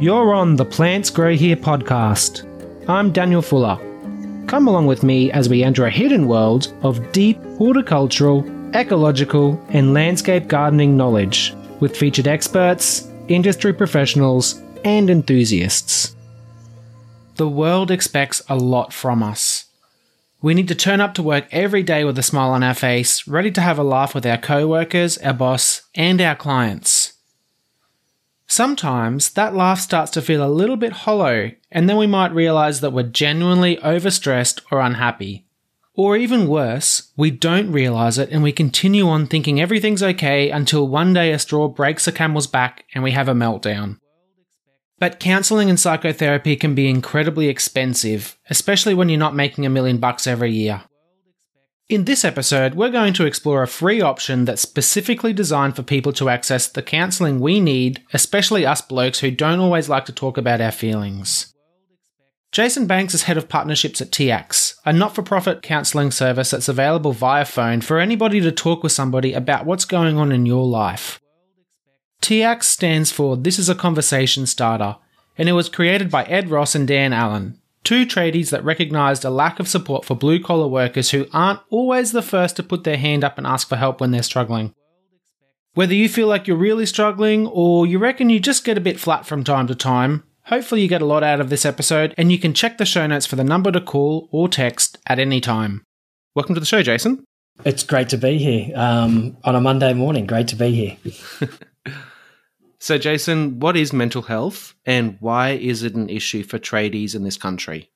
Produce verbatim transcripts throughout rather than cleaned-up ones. You're on the Plants Grow Here podcast. I'm Daniel Fuller. Come along with me as we enter a hidden world of deep horticultural, ecological, and landscape gardening knowledge with featured experts, industry professionals, and enthusiasts. The world expects a lot from us. We need to turn up to work every day with a smile on our face, ready to have a laugh with our co-workers, our boss, and our clients. Sometimes that laugh starts to feel a little bit hollow, and then we might realise that we're genuinely overstressed or unhappy. Or even worse, we don't realise it and we continue on thinking everything's okay until one day a straw breaks a camel's back and we have a meltdown. But counselling and psychotherapy can be incredibly expensive, especially when you're not making a million bucks every year. In this episode, we're going to explore a free option that's specifically designed for people to access the counselling we need, especially us blokes who don't always like to talk about our feelings. Jason Banks is head of partnerships at T I A C S, a not-for-profit counselling service that's available via phone for anybody to talk with somebody about what's going on in your life. T I A C S stands for This is a Conversation Starter, and it was created by Ed Ross and Dan Allen, two tradies that recognised a lack of support for blue-collar workers who aren't always the first to put their hand up and ask for help when they're struggling. Whether you feel like you're really struggling or you reckon you just get a bit flat from time to time, hopefully you get a lot out of this episode, and you can check the show notes for the number to call or text at any time. Welcome to the show, Jason. It's great to be here um, on a Monday morning. Great to be here. So, Jason, what is mental health and why is it an issue for tradies in this country?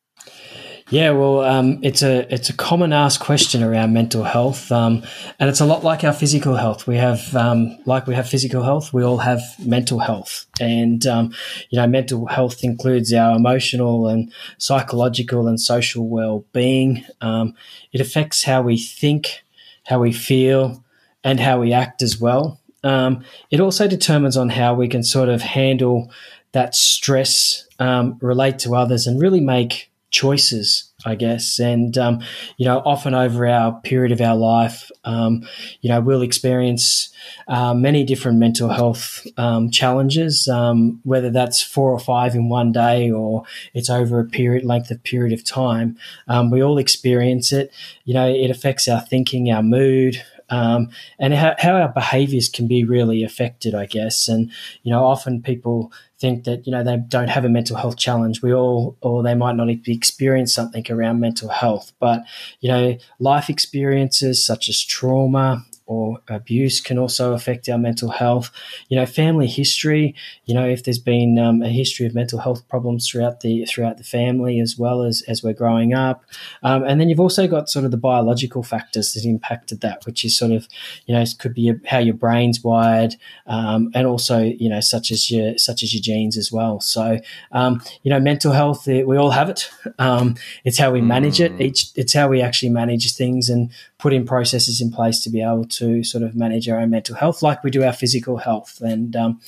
Yeah, well, um, it's a it's a common asked question around mental health, um, and it's a lot like our physical health. We have, um, like we have physical health, we all have mental health, and um, you know, mental health includes our emotional and psychological and social well-being. Um, it affects how we think, how we feel, and how we act as well. Um, it also determines on how we can sort of handle that stress, um, relate to others, and really make choices, I guess. And, um, you know, often over our period of our life, um, you know, we'll experience uh, many different mental health um, challenges, um, whether that's four or five in one day or it's over a period, length of period of time. Um, we all experience it. You know, it affects our thinking, our mood, Um, and how, how our behaviours can be really affected, I guess. And, you know, often people think that, you know, they don't have a mental health challenge. We all, or they might not experience something around mental health. But, you know, life experiences such as trauma or abuse can also affect our mental health. You know, family history, you know, if there's been um, a history of mental health problems throughout the throughout the family as well as, as we're growing up. Um, and then you've also got sort of the biological factors that impacted that, which is sort of, you know, could be how your brain's wired um, and also, you know, such as your such as your genes as well. So, um, you know, mental health, we all have it. Um, it's how we manage mm. it. Each, it's how we actually manage things and put in processes in place to be able to sort of manage our own mental health like we do our physical health. And, um,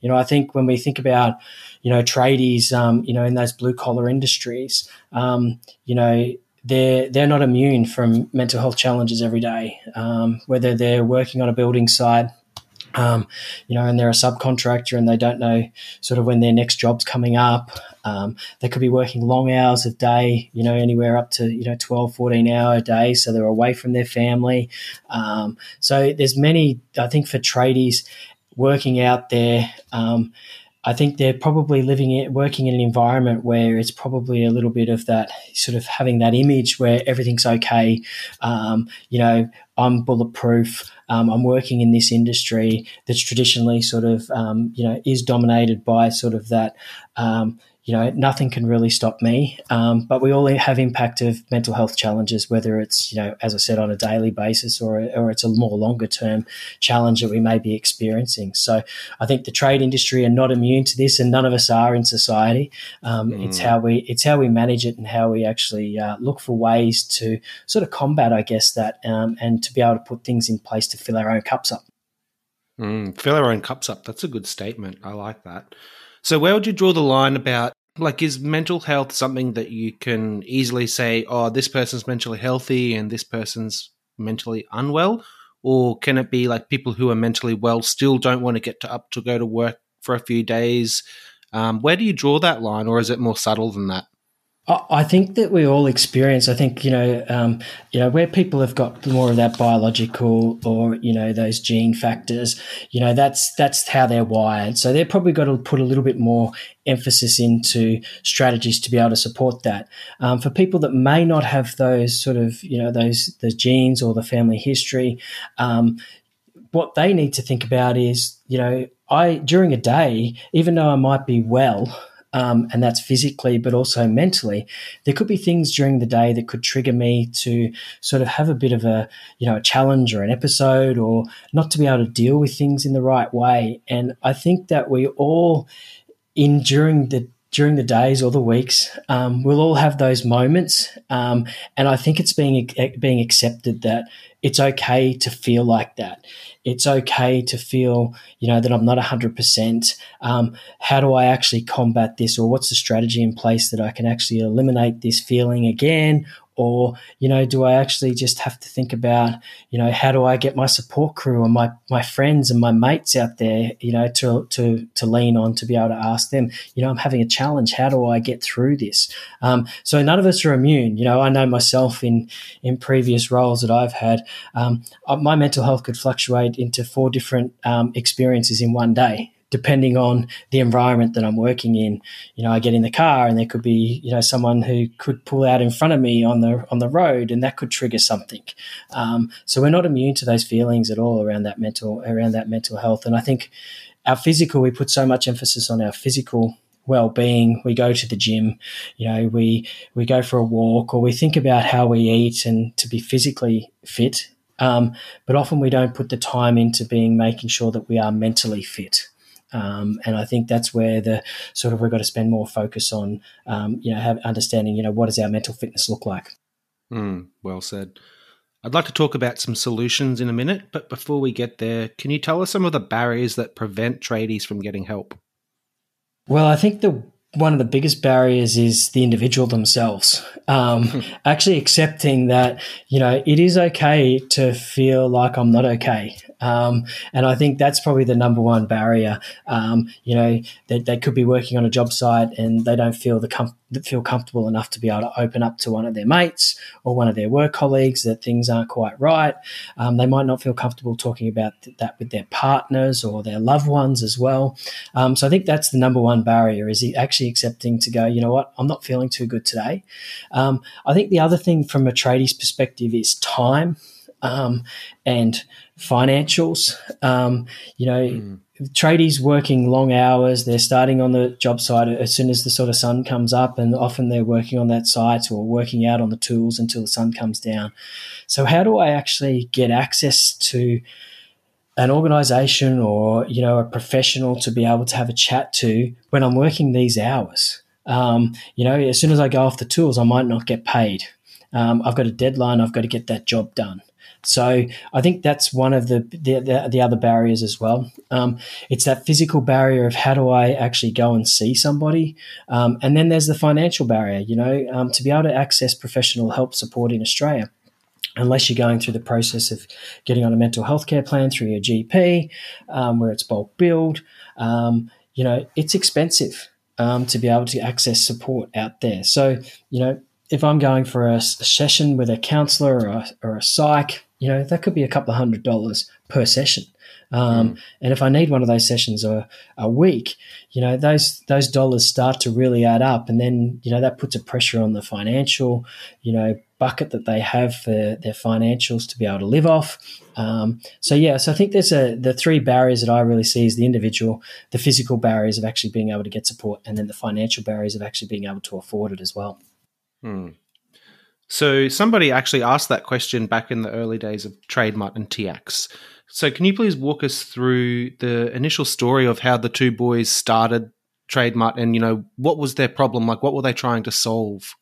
you know, I think when we think about, you know, tradies, um, you know, in those blue-collar industries, um, you know, they're, they're not immune from mental health challenges every day, um, whether they're working on a building site, um, you know, and they're a subcontractor and they don't know sort of when their next job's coming up. Um, they could be working long hours a day, you know, anywhere up to, you know, twelve, fourteen hour days. So they're away from their family. Um, so there's many, I think for tradies working out there, um, I think they're probably living it, working in an environment where it's probably a little bit of that sort of having that image where everything's okay. Um, you know, I'm bulletproof. Um, I'm working in this industry that's traditionally sort of, um, you know, is dominated by sort of that, um, you know, nothing can really stop me. Um, but we all have impact of mental health challenges, whether it's, you know, as I said, on a daily basis or or it's a more longer term challenge that we may be experiencing. So I think the trade industry are not immune to this, and none of us are in society. Um, mm. It's how we it's how we manage it and how we actually uh, look for ways to sort of combat, I guess, that um, and to be able to put things in place to fill our own cups up. Mm, fill our own cups up. That's a good statement. I like that. So where would you draw the line about, like, is mental health something that you can easily say, oh, this person's mentally healthy and this person's mentally unwell? Or can it be like people who are mentally well still don't want to get to up to go to work for a few days Um, where do you draw that line, or is it more subtle than that? I think that we all experience, I think, you know, um, you know, where people have got more of that biological or, you know, those gene factors, you know, that's that's how they're wired. So they're probably got to put a little bit more emphasis into strategies to be able to support that. Um, for people that may not have those sort of, you know, those the genes or the family history, um, what they need to think about is, you know, I during a day, even though I might be well, Um, and that's physically, but also mentally, there could be things during the day that could trigger me to sort of have a bit of a, you know, a challenge or an episode, or not to be able to deal with things in the right way. And I think that we all, in during the during the days or the weeks, um, we'll all have those moments. Um, and I think it's being being accepted that it's okay to feel like that. It's okay to feel, you know, that I'm not one hundred percent. Um, how do I actually combat this, or what's the strategy in place that I can actually eliminate this feeling again? Or, you know, do I actually just have to think about, you know, how do I get my support crew and my, my friends and my mates out there, you know, to, to, to lean on, to be able to ask them, you know, I'm having a challenge. How do I get through this? Um, so none of us are immune. You know, I know myself in, in previous roles that I've had, um, my mental health could fluctuate into four different um, experiences in one day, depending on the environment that I'm working in. You know, I get in the car and there could be, you know, someone who could pull out in front of me on the on the road, and that could trigger something. Um, so we're not immune to those feelings at all around that mental around that mental health. And I think our physical, we put so much emphasis on our physical well-being. We go to the gym, you know, we we go for a walk, or we think about how we eat and to be physically fit. Um, but often we don't put the time into being making sure that we are mentally fit. Um, and I think that's where the sort of we've got to spend more focus on, um, you know, have, understanding, you know, what does our mental fitness look like? Mm, well said. I'd like to talk about some solutions in a minute, but before we get there, can you tell us some of the barriers that prevent tradies from getting help? Well, I think the one of the biggest barriers is the individual themselves. Um, actually accepting that, you know, it is okay to feel like I'm not okay. Um, and I think that's probably the number one barrier. Um, you know, they, they could be working on a job site and they don't feel the com- feel comfortable enough to be able to open up to one of their mates or one of their work colleagues that things aren't quite right. Um, they might not feel comfortable talking about th- that with their partners or their loved ones as well. Um, so I think that's the number one barrier, is actually accepting to go, you know what, I'm not feeling too good today. Um, I think the other thing from a tradie's perspective is time um, and financials. Um, you know, mm. Tradies working long hours, they're starting on the job site as soon as the sort of sun comes up, and often they're working on that site or working out on the tools until the sun comes down. So how do I actually get access to an organisation or, you know, a professional to be able to have a chat to when I'm working these hours? Um, you know, as soon as I go off the tools, I might not get paid. Um, I've got a deadline. I've got to get that job done. So I think that's one of the the, the, the other barriers as well. Um, it's that physical barrier of how do I actually go and see somebody? Um, and then there's the financial barrier, you know, um, to be able to access professional help support in Australia. Unless you're going through the process of getting on a mental health care plan through your G P, um, where it's bulk billed, um, you know, it's expensive um, to be able to access support out there. So, you know, if I'm going for a, a session with a counsellor or a, or a psych, you know, that could be a couple of hundred dollars per session. Um, mm. And if I need one of those sessions a, a week, you know, those those dollars start to really add up. And then, you know, that puts a pressure on the financial, you know, bucket that they have for their financials to be able to live off. Um, so, yeah, so I think there's a the three barriers that I really see is the individual, the physical barriers of actually being able to get support, and then the financial barriers of actually being able to afford it as well. Mm. So somebody actually asked that question back in the early days of TradeMutt and T I A C S. So can you please walk us through the initial story of how the two boys started TradeMutt and, you know, what was their problem? Like, what were they trying to solve?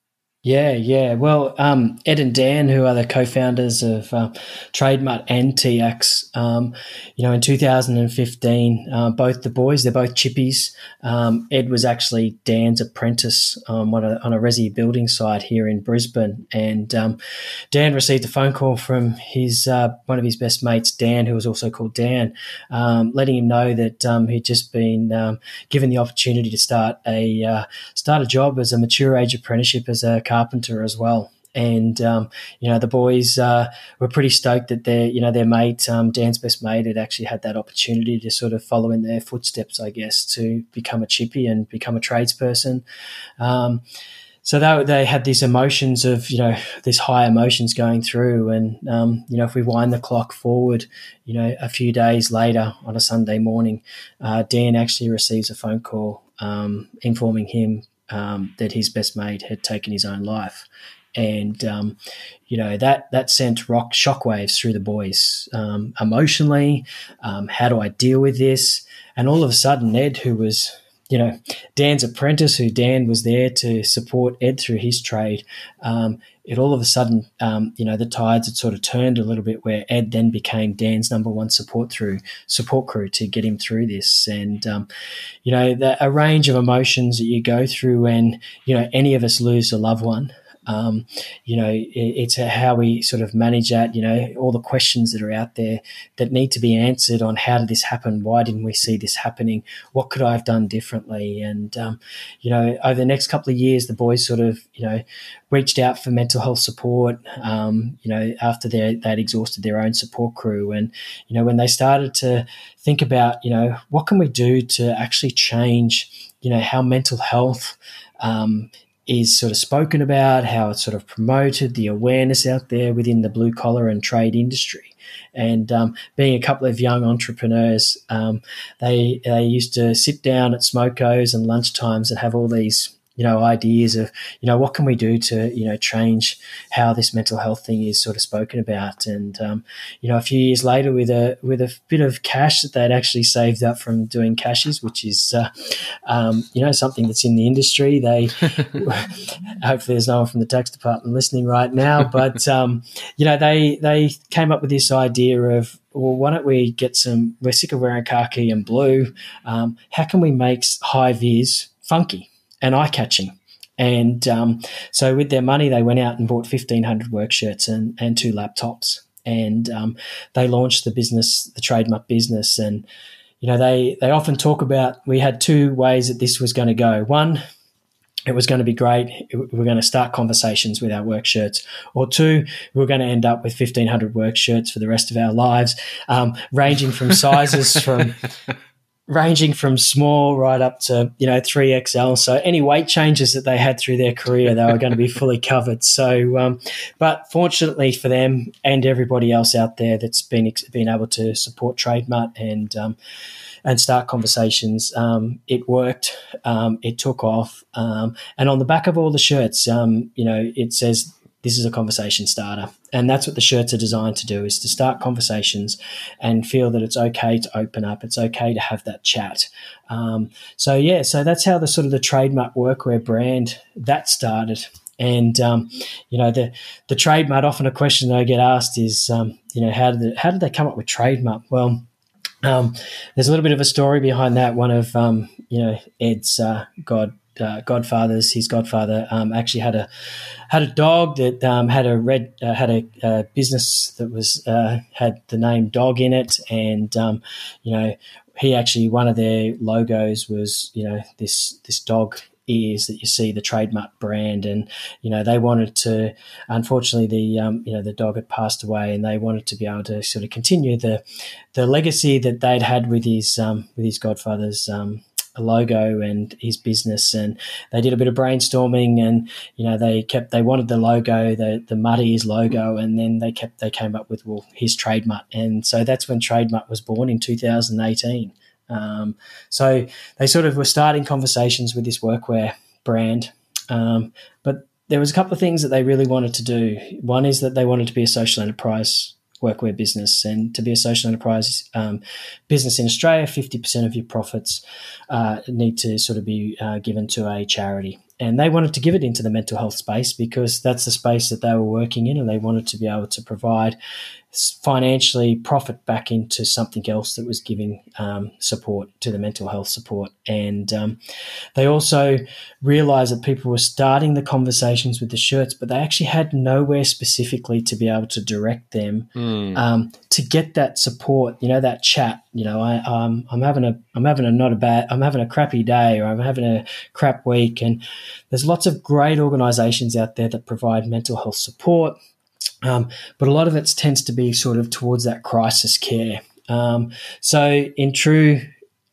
Yeah, yeah. Well, um, Ed and Dan, who are the co-founders of uh, TradeMutt and T I A C S, um, you know, in two thousand fifteen, uh, both the boys, they're both chippies. Um, Ed was actually Dan's apprentice um, on, a, on a resi building site here in Brisbane. And um, Dan received a phone call from his uh, one of his best mates, Dan, who was also called Dan, um, letting him know that um, he'd just been um, given the opportunity to start a uh, start a job as a mature age apprenticeship as a carpenter as well. And um, you know, the boys uh, were pretty stoked that their, you know, their mate, um, Dan's best mate, had actually had that opportunity to sort of follow in their footsteps, I guess, to become a chippy and become a tradesperson. Um, so they, they had these emotions of, you know, these high emotions going through. And, um, you know, if we wind the clock forward, you know, a few days later on a Sunday morning, uh, Dan actually receives a phone call um, informing him Um, that his best mate had taken his own life. And, um, you know, that that sent rock shockwaves through the boys um, emotionally. Um, how do I deal with this? And all of a sudden, Ed, who was, you know, Dan's apprentice, who Dan was there to support Ed through his trade, um, it all of a sudden, um, you know, the tides had sort of turned a little bit, where Ed then became Dan's number one support through support crew to get him through this. And, um, you know, the, a range of emotions that you go through when, you know, any of us lose a loved one. Um, you know, it, it's how we sort of manage that, you know, all the questions that are out there that need to be answered on how did this happen? Why didn't we see this happening? What could I have done differently? And, um, you know, over the next couple of years, the boys sort of, you know, reached out for mental health support, um, you know, after they, they'd exhausted their own support crew. And, you know, when they started to think about, you know, what can we do to actually change, you know, how mental health um is sort of spoken about, how it's sort of promoted, the awareness out there within the blue collar and trade industry. And um, being a couple of young entrepreneurs, um, they they used to sit down at smokos and lunchtimes and have all these, you know, ideas of, you know, what can we do to, you know, change how this mental health thing is sort of spoken about. And, um, you know, a few years later, with a with a bit of cash that they'd actually saved up from doing cashes, which is, uh, um, you know, something that's in the industry. They hopefully there's no one from the tax department listening right now. But, um, you know, they, they came up with this idea of, well, why don't we get some, we're sick of wearing khaki and blue. Um, how can we make high-vis funky and eye-catching? And um, so with their money, they went out and bought fifteen hundred work shirts and, and two laptops. And um, they launched the business, the TradeMutt business. And, you know, they, they often talk about, we had two ways that this was going to go. One, it was going to be great. We were going to start conversations with our work shirts. Or two, we were going to end up with fifteen hundred work shirts for the rest of our lives, um, ranging from sizes from... ranging from small right up to, you know, three X L. So any weight changes that they had through their career, they were going to be fully covered. So, um, but fortunately for them and everybody else out there that's been been able to support TradeMutt and um, and start conversations, um, it worked. Um, it took off, um, and on the back of all the shirts, um, you know, it says, "This is a conversation starter." And that's what the shirts are designed to do, is to start conversations and feel that it's okay to open up. It's okay to have that chat. Um, so, yeah, so that's how the sort of the TradeMutt workwear brand, that started. And, um, you know, the, the TradeMutt, often a question that I get asked is, um, you know, how did, the, how did they come up with TradeMutt? Well, um, there's a little bit of a story behind that. One of, um, you know, Ed's uh, God. Uh, godfathers, his godfather um, actually had a had a dog that um, had a red uh, had a uh, business that was uh, had the name Dog in it, and um, you know, he actually, one of their logos was, you know, this this dog ears that you see, the TradeMutt brand. And, you know, they wanted to, unfortunately, the um, you know, the dog had passed away, and they wanted to be able to sort of continue the the legacy that they'd had with his um, with his godfather's Um, logo and his business. And they did a bit of brainstorming, and, you know, they kept they wanted the logo, the the Mutt Ears logo, and then they kept they came up with, well, his TradeMutt. And so that's when TradeMutt was born in two thousand eighteen. Um, so they sort of were starting conversations with this workwear brand, um, but there was a couple of things that they really wanted to do. One is that they wanted to be a social enterprise workwear business, and to be a social enterprise um, business in Australia, fifty percent of your profits uh, need to sort of be uh, given to a charity. and they wanted to give it into the mental health space because that's the space that they were working in, and they wanted to be able to provide financially profit back into something else that was giving um, support to the mental health support. And um, they also realised that people were starting the conversations with the shirts, but they actually had nowhere specifically to be able to direct them mm. um, to get that support, you know, that chat. You know, I, um, I'm having a, I'm having a not a bad, I'm having a crappy day, or I'm having a crap week. And there's lots of great organisations out there that provide mental health support, um, but a lot of it tends to be sort of towards that crisis care. Um, so in true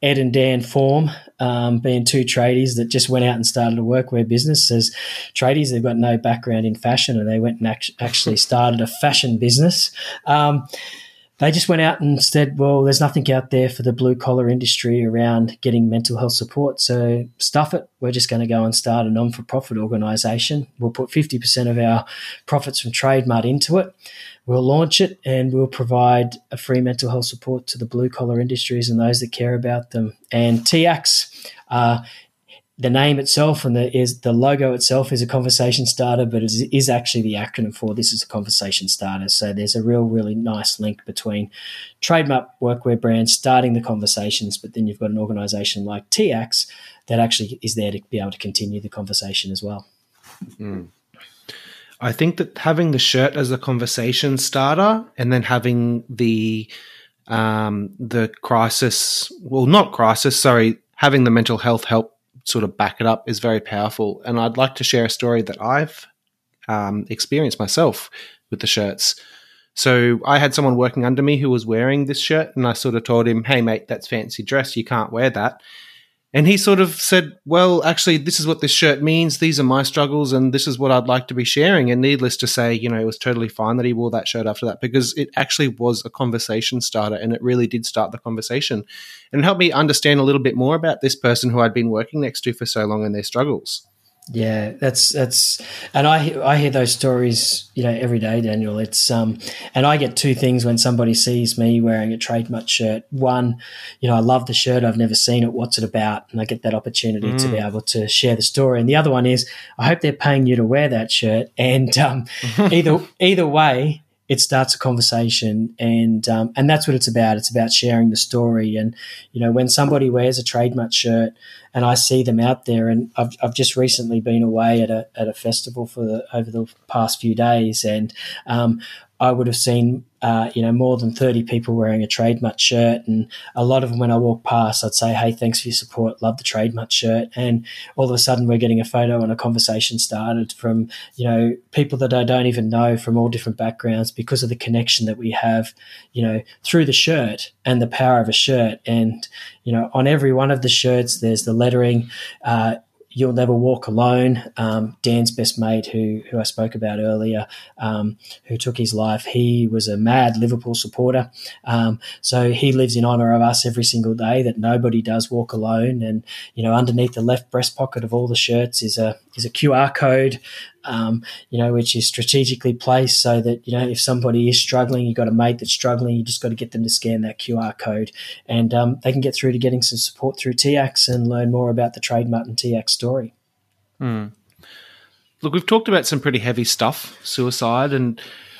Ed and Dan form, um, being two tradies that just went out and started a workwear business as tradies, they've got no background in fashion, and they went and act- actually started a fashion business. Um, They just went out and said, well, there's nothing out there for the blue-collar industry around getting mental health support, so stuff it. We're just going to go and start a non-for-profit organisation. We'll put fifty percent of our profits from TradeMutt into it. We'll launch it, and we'll provide a free mental health support to the blue-collar industries and those that care about them. And T I A C S, uh, the name itself and the, is, the logo itself is a conversation starter, but it is, is actually the acronym for This Is a Conversation Starter. So there's a real, really nice link between TradeMutt workwear brands starting the conversations, but then you've got an organisation like T I A C S that actually is there to be able to continue the conversation as well. Mm. I think that having the shirt as a conversation starter, and then having the um, the crisis, well, not crisis, sorry, having the mental health help sort of back it up is very powerful. And I'd like to share a story that I've um, experienced myself with the shirts. So I had someone working under me who was wearing this shirt, and I sort of told him, hey, mate, that's fancy dress. You can't wear that. And he sort of said, well, actually, this is what this shirt means. These are my struggles, and this is what I'd like to be sharing. And needless to say, you know, it was totally fine that he wore that shirt after that, because it actually was a conversation starter, and it really did start the conversation and helped me understand a little bit more about this person who I'd been working next to for so long and their struggles. Yeah, that's that's, and I I hear those stories, you know, every day, Daniel. It's um, and I get two things when somebody sees me wearing a TradeMutt shirt. One, you know, I love the shirt. I've never seen it. What's it about? And I get that opportunity mm. to be able to share the story. And the other one is, I hope they're paying you to wear that shirt. And um, either either way, it starts a conversation, and um, and that's what it's about. It's about sharing the story. And, you know, when somebody wears a TradeMutt shirt and I see them out there, and I've I've just recently been away at a at a festival for the, over the past few days, and um, I would have seen, uh, you know, more than thirty people wearing a TradeMutt shirt, and a lot of them, when I walk past, I'd say, hey, thanks for your support, love the TradeMutt shirt. And all of a sudden we're getting a photo and a conversation started from, you know, people that I don't even know, from all different backgrounds, because of the connection that we have, you know, through the shirt and the power of a shirt. And, you know, on every one of the shirts there's the lettering, uh, You'll Never Walk Alone. Um, Dan's best mate, who who I spoke about earlier, um, who took his life, he was a mad Liverpool supporter. Um, so he lives in honour of us every single day, that nobody does walk alone. And, you know, underneath the left breast pocket of all the shirts is a is a Q R code, um, you know, which is strategically placed so that, you know, if somebody is struggling, you've got a mate that's struggling, you just got to get them to scan that Q R code, and um, they can get through to getting some support through T I A C S and learn more about the TradeMutt and T I A C S story. Mm. Look, we've talked about some pretty heavy stuff, suicide, and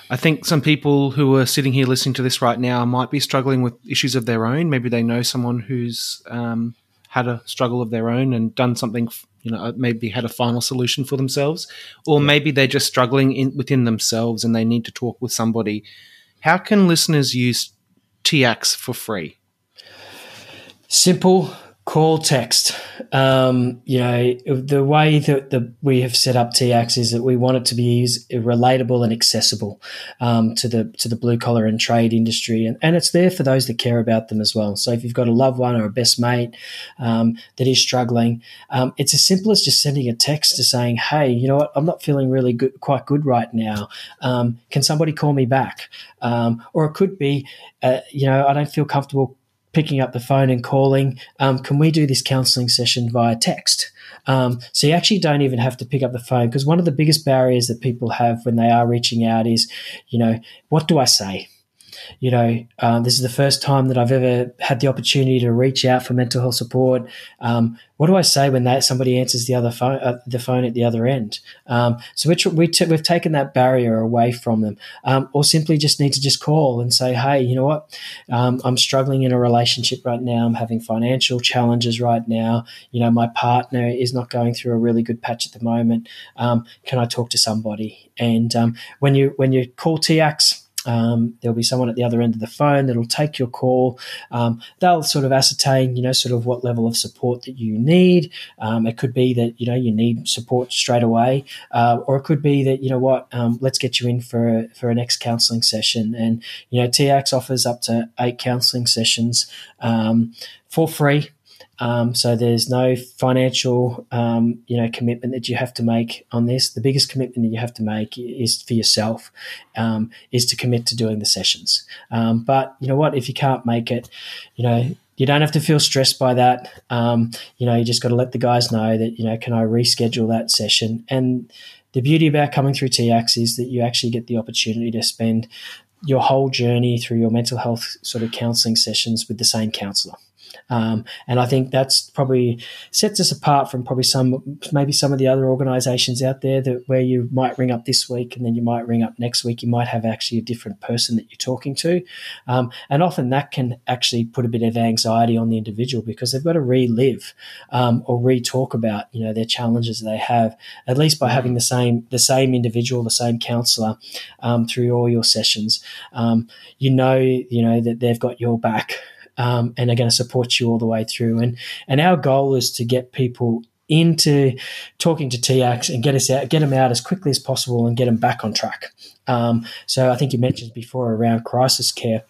I think some people who are sitting here listening to this right now might be struggling with issues of their own. Maybe they know someone who's um, had a struggle of their own and done something f- you know, maybe had a final solution for themselves, or yeah. maybe they're just struggling in, within themselves and they need to talk with somebody. How can listeners use T I A C S for free? Simple. Call, text. Um, you know, the way that the, we have set up T I A C S is that we want it to be relatable and accessible um, to the to the blue collar and trade industry, and, and it's there for those that care about them as well. So if you've got a loved one or a best mate um, that is struggling, um, it's as simple as just sending a text to saying, "Hey, you know what? I'm not feeling really good, quite good right now. Um, can somebody call me back?" Um, or it could be, uh, you know, I don't feel comfortable picking up the phone and calling, um, can we do this counselling session via text? Um, so you actually don't even have to pick up the phone, because one of the biggest barriers that people have when they are reaching out is, you know, what do I say? you know, um, this is the first time that I've ever had the opportunity to reach out for mental health support. Um, what do I say when that somebody answers the other phone, uh, the phone at the other end? Um, so we, we t- we've taken that barrier away from them, um, or simply just need to just call and say, hey, you know what, um, I'm struggling in a relationship right now. I'm having financial challenges right now. You know, my partner is not going through a really good patch at the moment. Um, can I talk to somebody? And um, when you when you call T I A C S, Um, there'll be someone at the other end of the phone that'll take your call. Um, they'll sort of ascertain, you know, sort of what level of support that you need. Um, it could be that, you know, you need support straight away, uh, or it could be that, you know what, um, let's get you in for for an ex counselling session. And, you know, T I A C S offers up to eight counselling sessions um, for free. Um, so there's no financial, um, you know, commitment that you have to make on this. The biggest commitment that you have to make is for yourself, um, is to commit to doing the sessions. Um, but you know what, if you can't make it, you know, you don't have to feel stressed by that. Um, you know, you just got to let the guys know that, you know, can I reschedule that session? And the beauty about coming through T I A C S is that you actually get the opportunity to spend your whole journey through your mental health sort of counselling sessions with the same counsellor. Um, and I think that's probably sets us apart from probably some, maybe some of the other organisations out there that where you might ring up this week and then you might ring up next week. You might have actually a different person that you're talking to. Um, and often that can actually put a bit of anxiety on the individual because they've got to relive um, or re-talk about, you know, their challenges that they have, at least by having the same, the same individual, the same counsellor um, through all your sessions. Um, you know, you know that they've got your back. Um, and are going to support you all the way through. And and our goal is to get people into talking to T I A C S and get us out, get them out as quickly as possible and get them back on track. Um, so I think you mentioned before around crisis care.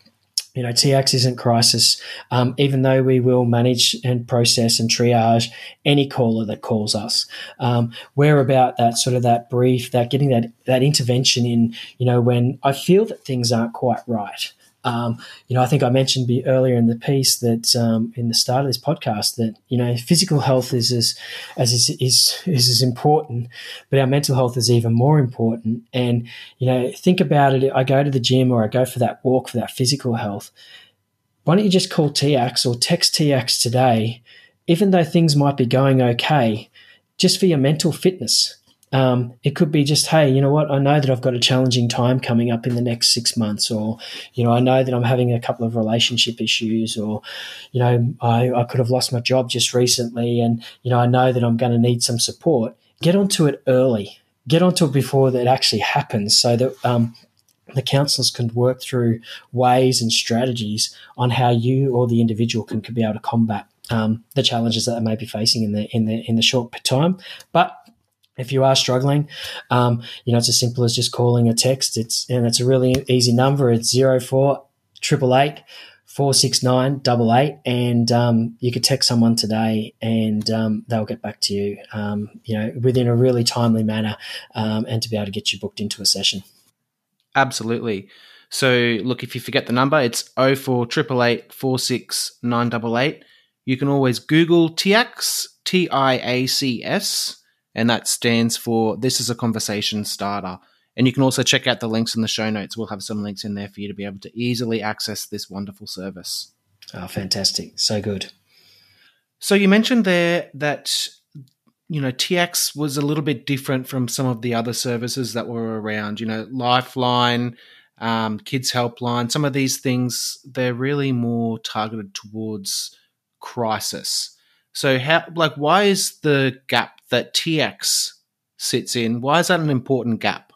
You know, T I A C S isn't crisis, um, even though we will manage and process and triage any caller that calls us. Um, we're about that sort of that brief, that getting that that intervention in, you know, when I feel that things aren't quite right. Um, you know, I think I mentioned earlier in the piece that um, in the start of this podcast that, you know, physical health is as as is, is is as important, but our mental health is even more important. And, you know, think about it. I go to the gym or I go for that walk for that physical health. Why don't you just call T I A C S or text T I A C S today, even though things might be going okay, just for your mental fitness? Um, it could be just, hey, you know what, I know that I've got a challenging time coming up in the next six months or, you know, I know that I'm having a couple of relationship issues or, you know, I, I could have lost my job just recently and, you know, I know that I'm going to need some support. Get onto it early. Get onto it before that actually happens so that um, the counsellors can work through ways and strategies on how you or the individual can, can be able to combat um, the challenges that they may be facing in the, in the, in the short time. But if you are struggling, um, you know, it's as simple as just calling a text. It's and it's a really easy number. It's zero four triple eight four six nine double eight, and um, you could text someone today, and um, they'll get back to you, um, you know, within a really timely manner, um, and to be able to get you booked into a session. Absolutely. So, look, if you forget the number, it's zero four triple eight four six nine double eight. You can always Google T I A C S, T I A C S. And that stands for This is a Conversation Starter. And you can also check out the links in the show notes. We'll have some links in there for you to be able to easily access this wonderful service. Oh, fantastic. So good. So you mentioned there that, you know, T I A C S was a little bit different from some of the other services that were around, you know, Lifeline, um, Kids Helpline, some of these things, they're really more targeted towards crisis. So how, like, why is the gap that T I A C S sits in? Why is that an important gap?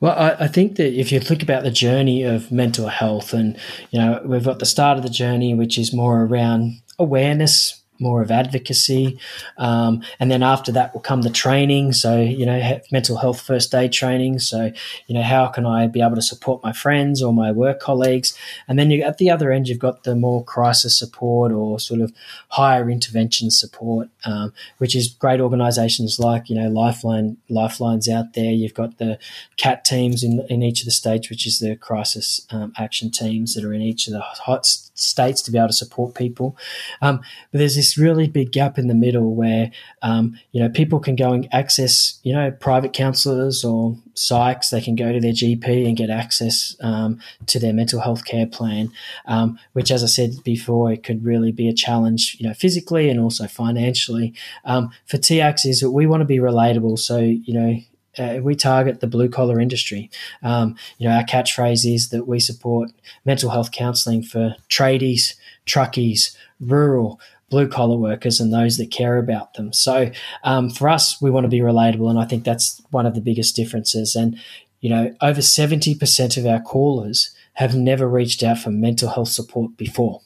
Well, I, I think that if you think about the journey of mental health and, you know, we've got the start of the journey, which is more around awareness, more of advocacy. Um, and then after that will come the training. So, you know, mental health first aid training. So, you know, how can I be able to support my friends or my work colleagues? And then you at the other end, you've got the more crisis support or sort of higher intervention support, um, which is great organisations like, you know, Lifeline, Lifeline's out there. You've got the CAT teams in, in each of the states, which is the crisis um, action teams that are in each of the hot states to be able to support people. Um, but there's this really big gap in the middle where, um, you know, people can go and access, you know, private counsellors or psychs. They can go to their G P and get access um, to their mental health care plan, um, which, as I said before, it could really be a challenge, you know, physically and also financially. Um, for T I A C S is that we want to be relatable. So, you know, Uh, we target the blue-collar industry. Um, you know, our catchphrase is that we support mental health counselling for tradies, truckies, rural, blue-collar workers and those that care about them. So um, for us, we want to be relatable, and I think that's one of the biggest differences. And, you know, over seventy percent of our callers have never reached out for mental health support before.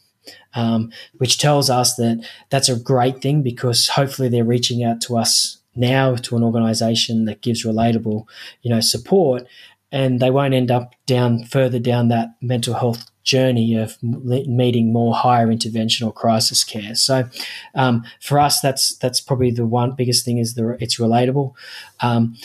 Um, which tells us that that's a great thing, because hopefully they're reaching out to us now, to an organisation that gives relatable, you know, support, and they won't end up down further down that mental health journey of needing more higher intervention or crisis care. So, um, for us, that's that's probably the one biggest thing, is the it's relatable, um,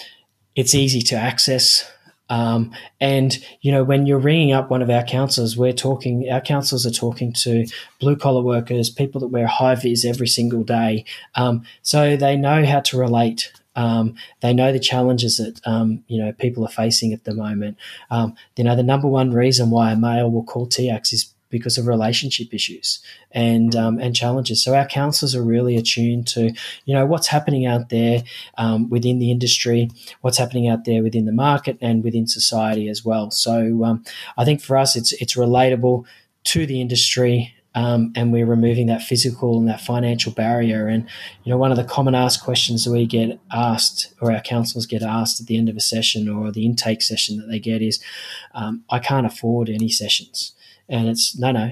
it's easy to access. Um, and, you know, when you're ringing up one of our counsellors, we're talking, our counsellors are talking to blue collar workers, people that wear high vis every single day. Um, so they know how to relate. Um, they know the challenges that, um, you know, people are facing at the moment. Um, you know, the number one reason why a male will call T I A C S is because of relationship issues and um, and challenges. So our counsellors are really attuned to, you know, what's happening out there um, within the industry, what's happening out there within the market and within society as well. So um, I think for us it's it's relatable to the industry, um, and we're removing that physical and that financial barrier. And, you know, one of the common asked questions that we get asked, or our counsellors get asked at the end of a session or the intake session that they get, is, um, I can't afford any sessions. And it's, no, no,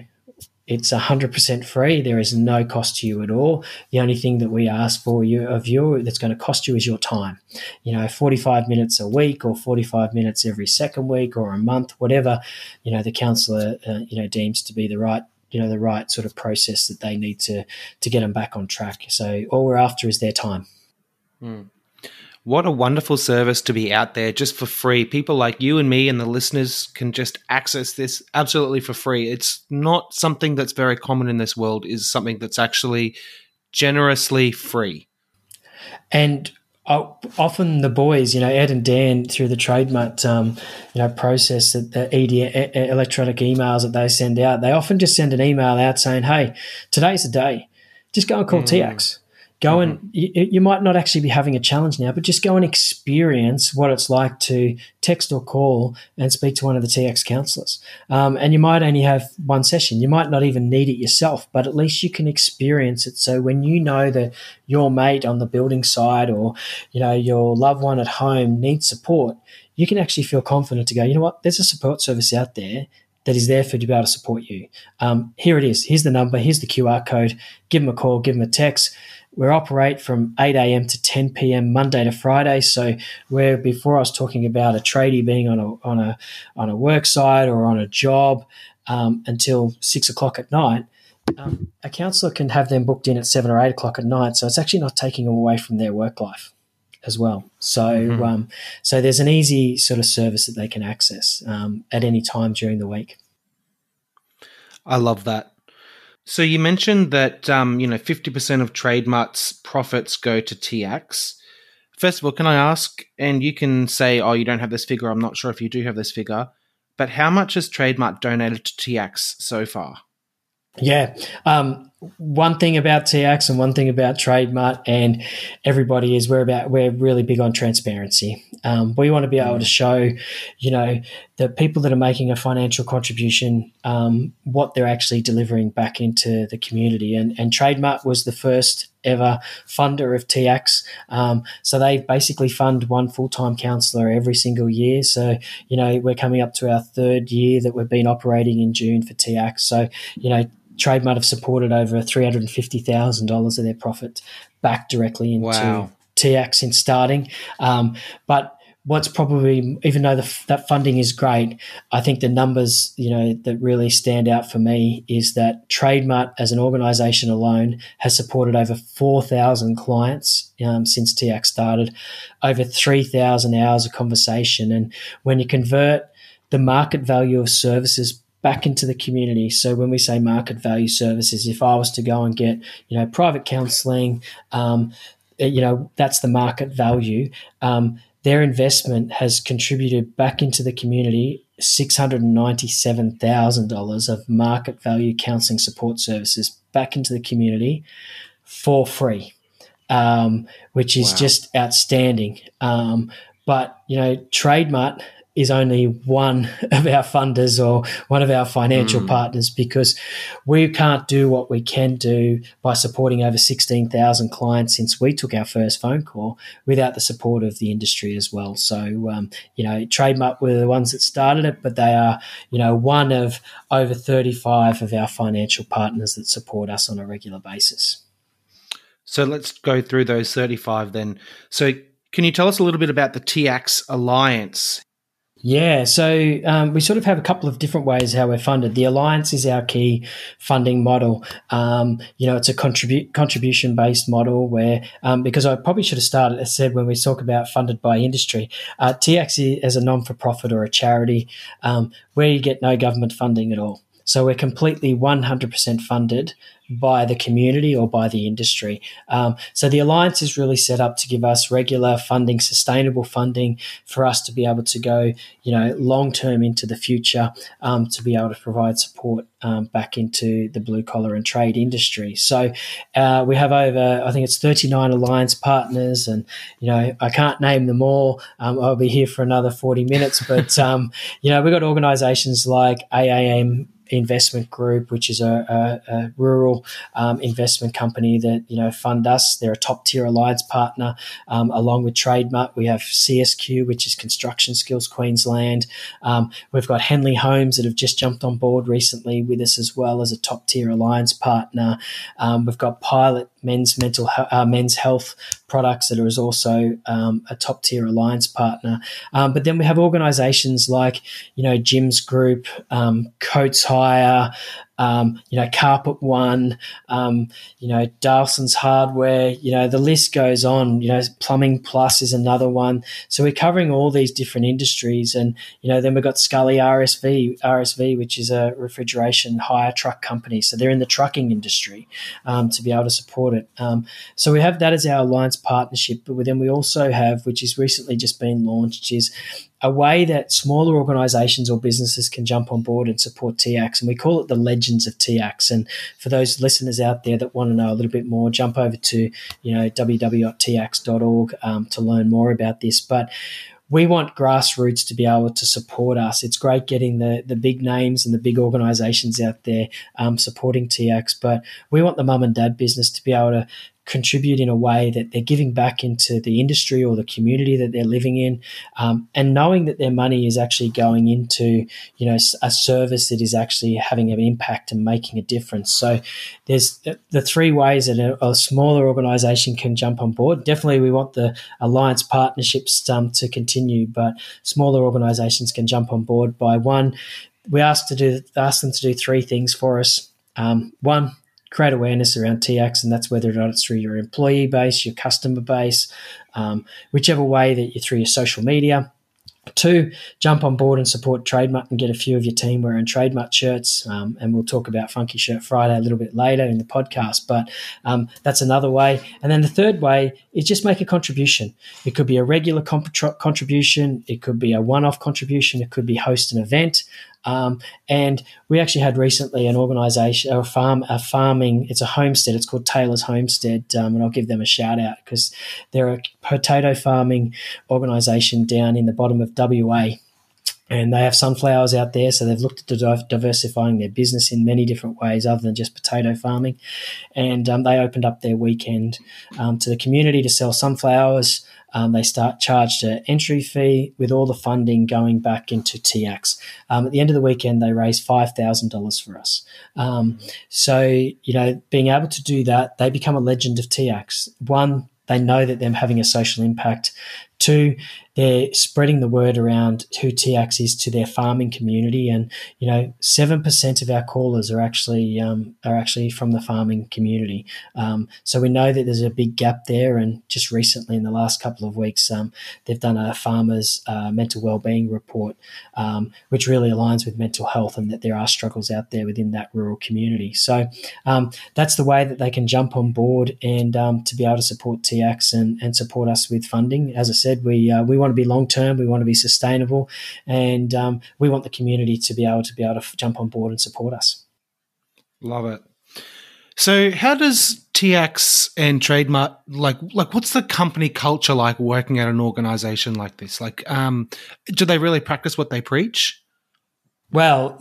it's one hundred percent free. There is no cost to you at all. The only thing that we ask for you of you that's going to cost you is your time. You know, forty-five minutes a week or forty-five minutes every second week or a month, whatever, you know, the counsellor, uh, you know, deems to be the right, you know, the right sort of process that they need to to get them back on track. So all we're after is their time. Mm. What a wonderful service to be out there just for free. People like you and me and the listeners can just access this absolutely for free. It's not something that's very common in this world, is something that's actually generously free. And uh, often the boys, you know, Ed and Dan through the TradeMutt, um, you know, process, that the E D, electronic emails that they send out, they often just send an email out saying, hey, today's the day. Just go and call mm. T I A C S. Go and mm-hmm. you, you might not actually be having a challenge now, but just go and experience what it's like to text or call and speak to one of the T I A C S counsellors. Um, and you might only have one session. You might not even need it yourself, but at least you can experience it. So when you know that your mate on the building side or, you know, your loved one at home needs support, you can actually feel confident to go, you know what, there's a support service out there that is there for to be able to support you. Um, here it is. Here's the number. Here's the Q R code. Give them a call. Give them a text. We operate from eight a.m. to ten p.m. Monday to Friday. So where before I was talking about a tradie being on a on a on a work site or on a job um, until six o'clock at night, um, a counsellor can have them booked in at seven or eight o'clock at night. So it's actually not taking them away from their work life as well. So mm-hmm. um, so there's an easy sort of service that they can access um, at any time during the week. I love that. So you mentioned that, um, you know, fifty percent of TradeMutt's profits go to T I A C S. First of all, can I ask, and you can say, oh, you don't have this figure. I'm not sure if you do have this figure, but how much has TradeMutt donated to T I A C S so far? Yeah. Um, one thing about T I A C S and one thing about TradeMutt and everybody is we're about, we're really big on transparency. Um, we want to be able to show, you know, the people that are making a financial contribution, um, what they're actually delivering back into the community. And, and TradeMutt was the first ever funder of T I A C S. Um, so they basically fund one full-time counsellor every single year. So, you know, we're coming up to our third year that we've been operating in June for T I A C S. So, you know, TradeMutt have supported over three hundred fifty thousand dollars of their profit back directly into wow. T I A C S in starting. Um, but what's probably, even though the, that funding is great, I think the numbers, you know, that really stand out for me is that TradeMutt as an organisation alone has supported over four thousand clients um, since T I A C S started, over three thousand hours of conversation. And when you convert the market value of services back into the community. So when we say market value services, if I was to go and get, you know, private counselling, um, you know, that's the market value. Um, their investment has contributed back into the community six hundred ninety-seven thousand dollars of market value counselling support services back into the community for free, um, which is wow. just outstanding. Um, but, you know, TradeMutt is only one of our funders or one of our financial mm. partners, because we can't do what we can do by supporting over sixteen thousand clients since we took our first phone call without the support of the industry as well. So, um, you know, TradeMutt were the ones that started it, but they are, you know, one of over thirty-five of our financial partners that support us on a regular basis. So let's go through those thirty-five then. So can you tell us a little bit about the T I A C S Alliance? Yeah, so um, we sort of have a couple of different ways how we're funded. The Alliance is our key funding model. Um, you know, it's a contribu- contribution-based model where, um, because I probably should have started, as I said, when we talk about funded by industry, uh, T I A C S is a non-for-profit or a charity um, where you get no government funding at all. So we're completely one hundred percent funded by the community or by the industry. Um, so the Alliance is really set up to give us regular funding, sustainable funding for us to be able to go, you know, long-term into the future, um, to be able to provide support um, back into the blue-collar and trade industry. So uh, we have over, I think it's thirty-nine Alliance partners, and, you know, I can't name them all. Um, I'll be here for another forty minutes, but, um, you know, we've got organisations like A A M investment group, which is a, a, a rural um, investment company that, you know, fund us. They're a top tier alliance partner, um, along with TradeMutt. We have C S Q, which is Construction Skills Queensland. Um, we've got Henley Homes that have just jumped on board recently with us as well as a top tier alliance partner. Um, we've got Pilot Men's Mental uh, Men's Health Products that is also um, a top tier alliance partner. Um, but then we have organisations like, you know, Jim's Group, um, Coates Hire, um, you know, Carpet One, um, you know, Dalson's Hardware. You know, the list goes on. You know, Plumbing Plus is another one. So we're covering all these different industries, and, you know, then we've got Scully R S V, R S V, which is a refrigeration hire truck company. So they're in the trucking industry, um, to be able to support it. Um, so we have that as our alliance partnership, but then we also have, which is recently just been launched, is a way that smaller organisations or businesses can jump on board and support T I A C S, and we call it the Legends of T I A C S. And for those listeners out there that want to know a little bit more, jump over to, you know, w w w dot t i a c s dot org um, to learn more about this. But we want grassroots to be able to support us. It's great getting the the big names and the big organisations out there um, supporting T I A C S, but we want the mum and dad business to be able to contribute in a way that they're giving back into the industry or the community that they're living in, um, and knowing that their money is actually going into, you know, a service that is actually having an impact and making a difference. So there's the three ways that a, a smaller organisation can jump on board. Definitely we want the alliance partnerships um, to continue, but smaller organisations can jump on board by, one, we ask to do ask them to do three things for us. Um, one, create awareness around T I A C S, and that's whether or not it's through your employee base, your customer base, um, whichever way that you're through your social media. Two, jump on board and support TradeMutt and get a few of your team wearing TradeMutt shirts, um, and we'll talk about Funky Shirt Friday a little bit later in the podcast, but um, that's another way. And then the third way is just make a contribution. It could be a regular comp- contribution. It could be a one-off contribution. It could be host an event. Um, and we actually had recently an organisation, a farm, a farming, it's a homestead, it's called Taylor's Homestead, um, and I'll give them a shout out because they're a potato farming organisation down in the bottom of W A, and they have sunflowers out there, so they've looked at diversifying their business in many different ways other than just potato farming, and um, they opened up their weekend um, to the community to sell sunflowers. Um, they start charged an entry fee with all the funding going back into T I A C S. Um, at the end of the weekend, they raised five thousand dollars for us. Um, so, you know, being able to do that, they become a legend of T I A C S. One, they know that they're having a social impact. Two, they're spreading the word around who T I A C S is to their farming community. And, you know, seven percent of our callers are actually um, are actually from the farming community. Um, so we know that there's a big gap there. And just recently, in the last couple of weeks, um, they've done a farmers uh, mental wellbeing report, um, which really aligns with mental health and that there are struggles out there within that rural community. So um, that's the way that they can jump on board and um, to be able to support T I A C S and, and support us with funding. As I said, we uh, we want to be long-term, we want to be sustainable, and um, we want the community to be able to be able to jump on board and support us. Love it. So how does T I A C S and TradeMutt, like, like what's the company culture like working at an organization like this? Like, um, do they really practice what they preach? Well,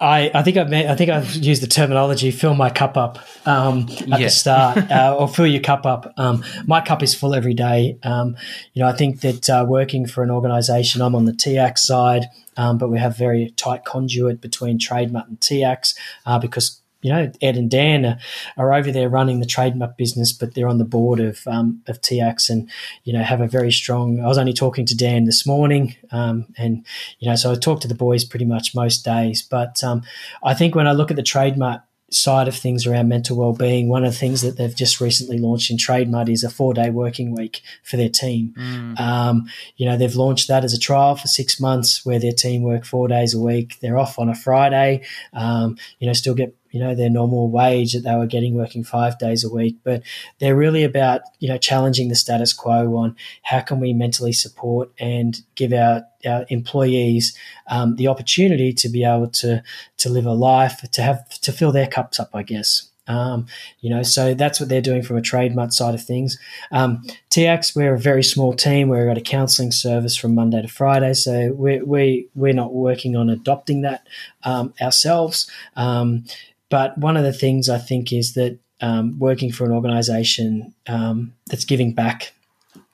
I, I think I've met, I think I've used the terminology "fill my cup up" um, at yeah. the start, uh, or "fill your cup up." Um, my cup is full every day. Um, you know, I think that uh, working for an organisation, I'm on the T I A C S side, um, but we have very tight conduit between TradeMutt and T I A C S uh, because, you know, Ed and Dan are, are over there running the TradeMutt business, but they're on the board of um, of T I A C S and, you know, have a very strong – I was only talking to Dan this morning um, and, you know, so I talk to the boys pretty much most days. But um, I think when I look at the TradeMutt side of things around mental wellbeing, one of the things that they've just recently launched in TradeMutt is a four-day working week for their team. Mm. Um, you know, they've launched that as a trial for six months where their team work four days a week. They're off on a Friday, um, you know, still get – you know, their normal wage that they were getting working five days a week. But they're really about, you know, challenging the status quo on how can we mentally support and give our, our employees um, the opportunity to be able to to live a life, to have to fill their cups up, I guess. Um, you know, so that's what they're doing from a TradeMutt side of things. Um, T I A C S, we're a very small team. We're at a counselling service from Monday to Friday, so we're, we, we're not working on adopting that um, ourselves. Um But one of the things I think is that um, working for an organisation um, that's giving back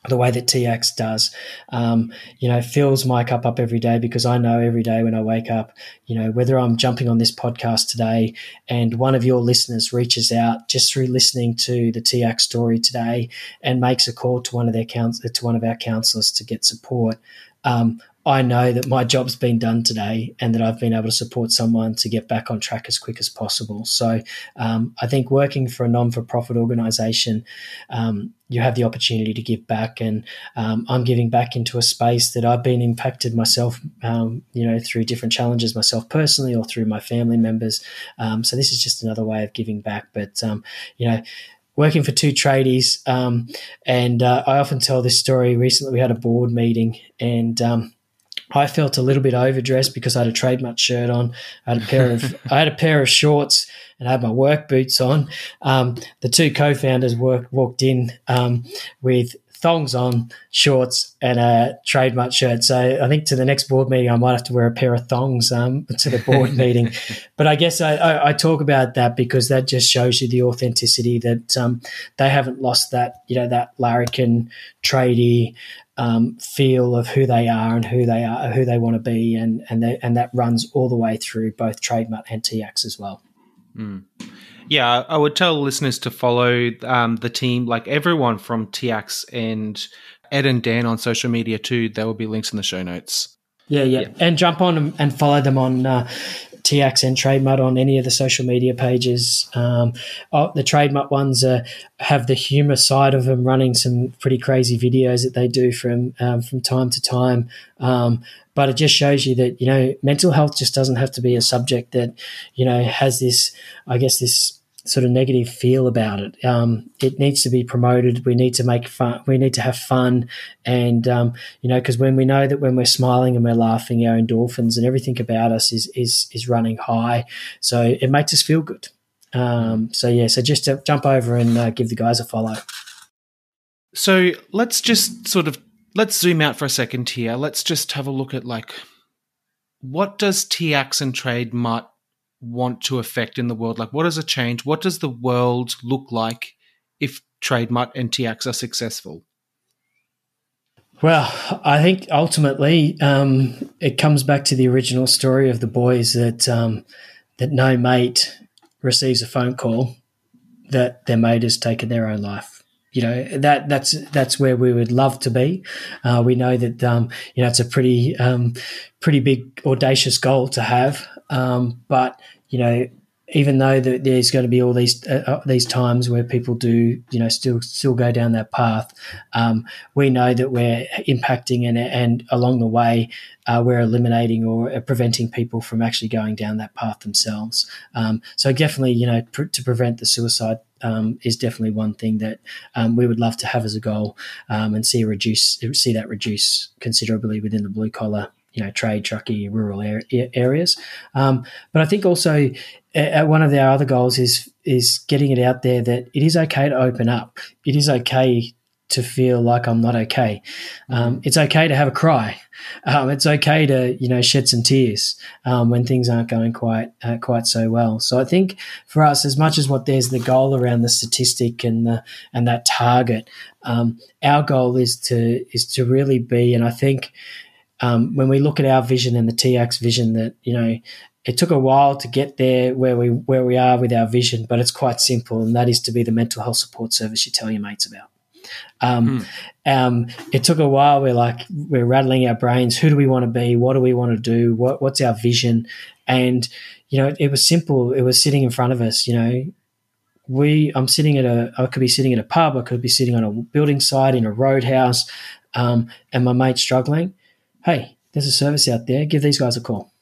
the way that T I A C S does, um, you know, fills my cup up every day because I know every day when I wake up, you know, whether I'm jumping on this podcast today and one of your listeners reaches out just through listening to the T I A C S story today and makes a call to one of their counsel- to one of our counsellors to get support. Um, I know that my job's been done today and that I've been able to support someone to get back on track as quick as possible. So um, I think working for a non-for-profit organisation, um, you have the opportunity to give back, and um, I'm giving back into a space that I've been impacted myself, um, you know, through different challenges myself personally or through my family members. Um, so this is just another way of giving back. But, um, you know, working for two tradies, um, and uh, I often tell this story. Recently we had a board meeting and um, I felt a little bit overdressed because I had a TradeMutt shirt on. I had a pair of I had a pair of shorts and I had my work boots on. Um, the two co-founders work, walked in um, with thongs on, shorts, and a TradeMutt shirt. So I think to the next board meeting, I might have to wear a pair of thongs um, to the board meeting. But I guess I, I, I talk about that because that just shows you the authenticity that um, they haven't lost that, you know, that larrikin tradie um, feel of who they are and who they are, who they want to be. And, and, they, and that runs all the way through both TradeMutt and T I A C S as well. Mm. Yeah, I would tell listeners to follow um, the team, like everyone from T I A C S and Ed and Dan on social media too. There will be links in the show notes. Yeah, yeah. yeah. And jump on and follow them on uh, T I A C S and TradeMutt on any of the social media pages. Um, oh, the TradeMutt ones uh, have the humour side of them, running some pretty crazy videos that they do from um, from time to time. Um, but it just shows you that, you know, mental health just doesn't have to be a subject that, you know, has this, I guess, this sort of negative feel about it. Um, it needs to be promoted. We need to make fun. We need to have fun. And, um, you know, because when we know that when we're smiling and we're laughing, our endorphins and everything about us is is is running high. So it makes us feel good. Um, so, yeah, so just to jump over and uh, give the guys a follow. So let's just sort of, let's zoom out for a second here. Let's just have a look at, like, what does T I A C S and TradeMutt want to affect in the world? Like, what is a change? What does the world look like if TradeMutt and T I A C S are successful? Well, I think ultimately um, it comes back to the original story of the boys that um, that no mate receives a phone call that their mate has taken their own life. you know, that that's that's where we would love to be. Uh, we know that um, you know, it's a pretty um, pretty big audacious goal to have, um, but you know, even though that there's going to be all these uh, these times where people do, you know, still still go down that path, um, we know that we're impacting and and along the way uh, we're eliminating or preventing people from actually going down that path themselves. Um, so definitely, you know, pr- to prevent the suicide um, is definitely one thing that um, we would love to have as a goal, um, and see reduce see that reduce considerably within the blue collar, you know, trade, truckie, rural areas. Um, but I think also uh, one of our other goals is is getting it out there that it is okay to open up. It is okay to feel like I'm not okay. Um, it's okay to have a cry. Um, it's okay to, you know, shed some tears um, when things aren't going quite uh, quite so well. So I think for us, as much as what there's the goal around the statistic and the and that target, um, our goal is to is to really be, and I think, Um, when we look at our vision and the T I A C S vision, that, you know, it took a while to get there where we where we are with our vision, but it's quite simple, and that is to be the mental health support service you tell your mates about. Um, mm. um, it took a while. We're like we're rattling our brains. Who do we want to be? What do we want to do? What, what's our vision? And, you know, it, it was simple. It was sitting in front of us, you know. We, I'm sitting at a, I could be sitting at a pub, I could be sitting on a building site in a roadhouse, um, and my mate's struggling. Hey, there's a service out there. Give these guys a call.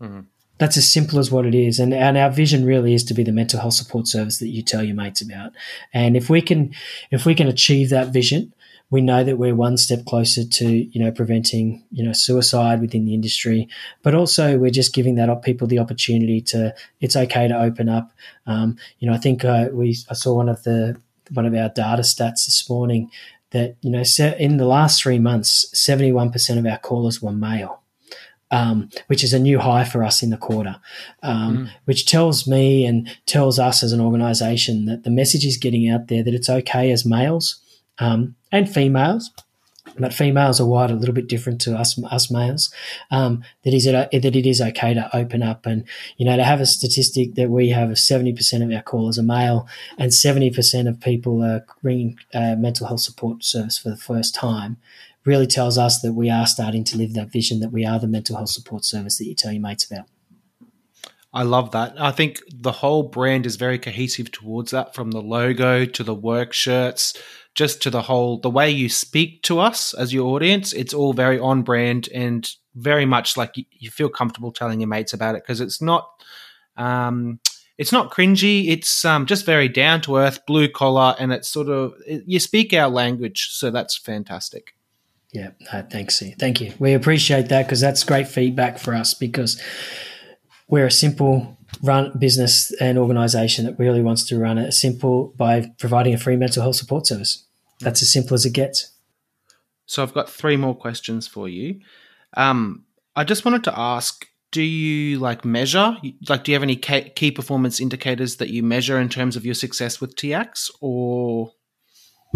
Mm-hmm. That's as simple as what it is. And and our vision really is to be the mental health support service that you tell your mates about. And if we can, if we can achieve that vision, we know that we're one step closer to, you know, preventing, you know, suicide within the industry. But also we're just giving that up people the opportunity to, it's okay to open up. Um, you know, I think uh, we I saw one of the one of our data stats this morning, that, you know, in the last three months, seventy-one percent of our callers were male, um, which is a new high for us in the quarter, um, mm. which tells me and tells us as an organisation that the message is getting out there that it's okay as males um, and females, but females are wired a little bit different to us us males, um, that is that it is okay to open up. And, you know, to have a statistic that we have of seventy percent of our callers are male and seventy percent of people are ringing uh, mental health support service for the first time really tells us that we are starting to live that vision, that we are the mental health support service that you tell your mates about. I love that. I think the whole brand is very cohesive towards that, from the logo to the work shirts, just to the whole, the way you speak to us as your audience. It's all very on brand and very much like you, you feel comfortable telling your mates about it, because it's not, um, it's not cringy. It's um, just very down to earth, blue collar, and it's sort of, it, you speak our language. So that's fantastic. Yeah. Uh, thanks. Thank you. We appreciate that, because that's great feedback for us, because we're a simple run business and organisation that really wants to run it simple by providing a free mental health support service. That's as simple as it gets. So I've got three more questions for you. Um, I just wanted to ask, do you like measure, like do you have any key performance indicators that you measure in terms of your success with T I A C S, or...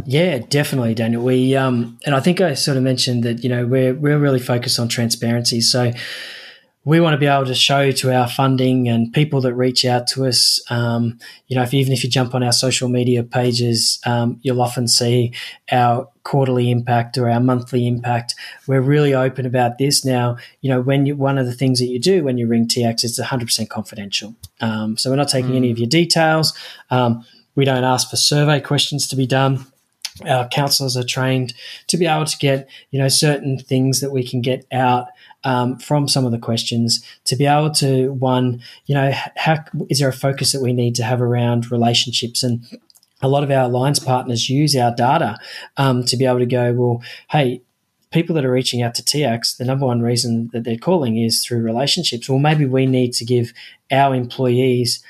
Yeah, definitely, Daniel. We um, and I think I sort of mentioned that, you know, we're we're really focused on transparency. So we want to be able to show to our funding and people that reach out to us, um, you know, if, even if you jump on our social media pages, um, you'll often see our quarterly impact or our monthly impact. We're really open about this now. You know, when you, one of the things that you do when you ring T I A C S is one hundred percent confidential. Um, so we're not taking mm. any of your details. Um, we don't ask for survey questions to be done. Our counsellors are trained to be able to get, you know, certain things that we can get out um, from some of the questions to be able to, one, you know, how, is there a focus that we need to have around relationships? And a lot of our alliance partners use our data um, to be able to go, well, hey, people that are reaching out to T I A C S, the number one reason that they're calling is through relationships. Well, maybe we need to give our employees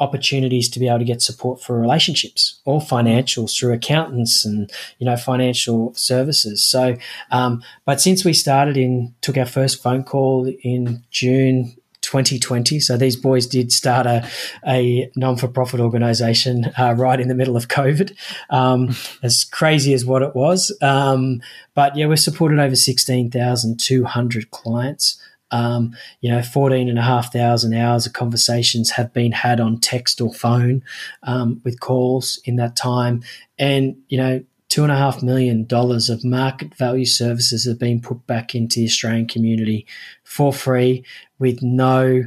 opportunities to be able to get support for relationships or financials through accountants and, you know, financial services. So, um, but since we started in, took our first phone call in June twenty twenty. So these boys did start a, a non-for-profit organisation uh, right in the middle of COVID, um, as crazy as what it was. Um, but yeah, we've supported over sixteen thousand two hundred clients. Um, you know, fourteen and a half thousand hours of conversations have been had on text or phone um, with calls in that time. And, you know, two and a half million dollars of market value services have been put back into the Australian community for free with no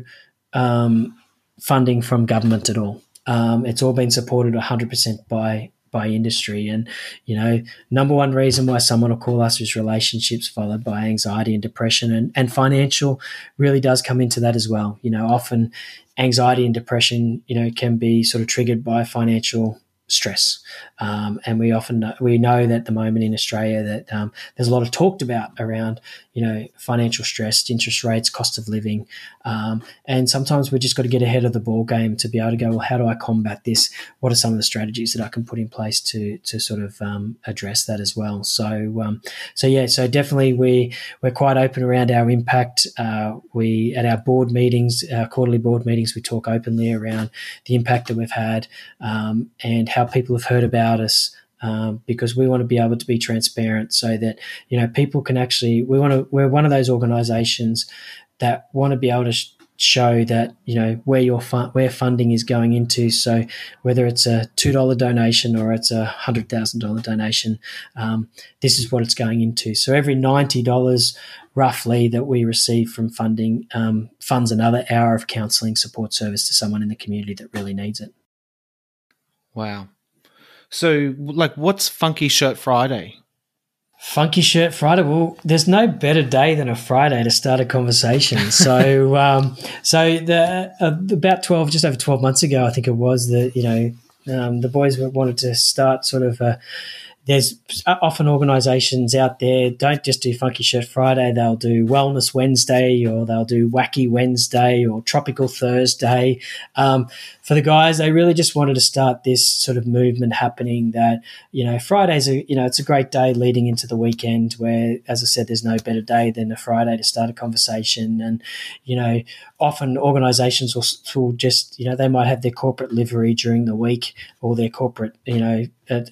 um, funding from government at all. Um, it's all been supported one hundred percent by by industry. And, you know, number one reason why someone will call us is relationships, followed by anxiety and depression. And, and financial really does come into that as well. You know, often anxiety and depression, you know, can be sort of triggered by financial stress. Um, and we often know, we know that at the moment in Australia that um, there's a lot of talked about around, you know, financial stress, interest rates, cost of living. Um, and sometimes we've just got to get ahead of the ball game to be able to go, well, how do I combat this? What are some of the strategies that I can put in place to to sort of um, address that as well? So, um, so yeah, so definitely we, we're quite open around our impact. Uh, we, at our board meetings, our quarterly board meetings, we talk openly around the impact that we've had um, and how people have heard about us, um, because we want to be able to be transparent so that, you know, people can actually, we want to, we're one of those organizations that want to be able to sh- show that, you know, where your fun, where funding is going into. So whether it's a two dollar donation or it's a one hundred thousand dollars donation, um, this is what it's going into. So every ninety dollars roughly that we receive from funding um, funds another hour of counseling support service to someone in the community that really needs it. Wow. So, like, what's Funky Shirt Friday? Funky Shirt Friday. Well, there's no better day than a Friday to start a conversation. So, um, so the uh, about twelve, just over twelve months ago, I think it was that, you know, um, the boys wanted to start sort of. Uh, there's often organisations out there don't just do Funky Shirt Friday. They'll do Wellness Wednesday, or they'll do Wacky Wednesday, or Tropical Thursday. Um, for the guys, they really just wanted to start this sort of movement happening that, you know, Fridays are, you know, it's a great day leading into the weekend where, as I said, there's no better day than a Friday to start a conversation. And, you know, often organisations will, will just, you know, they might have their corporate livery during the week or their corporate, you know,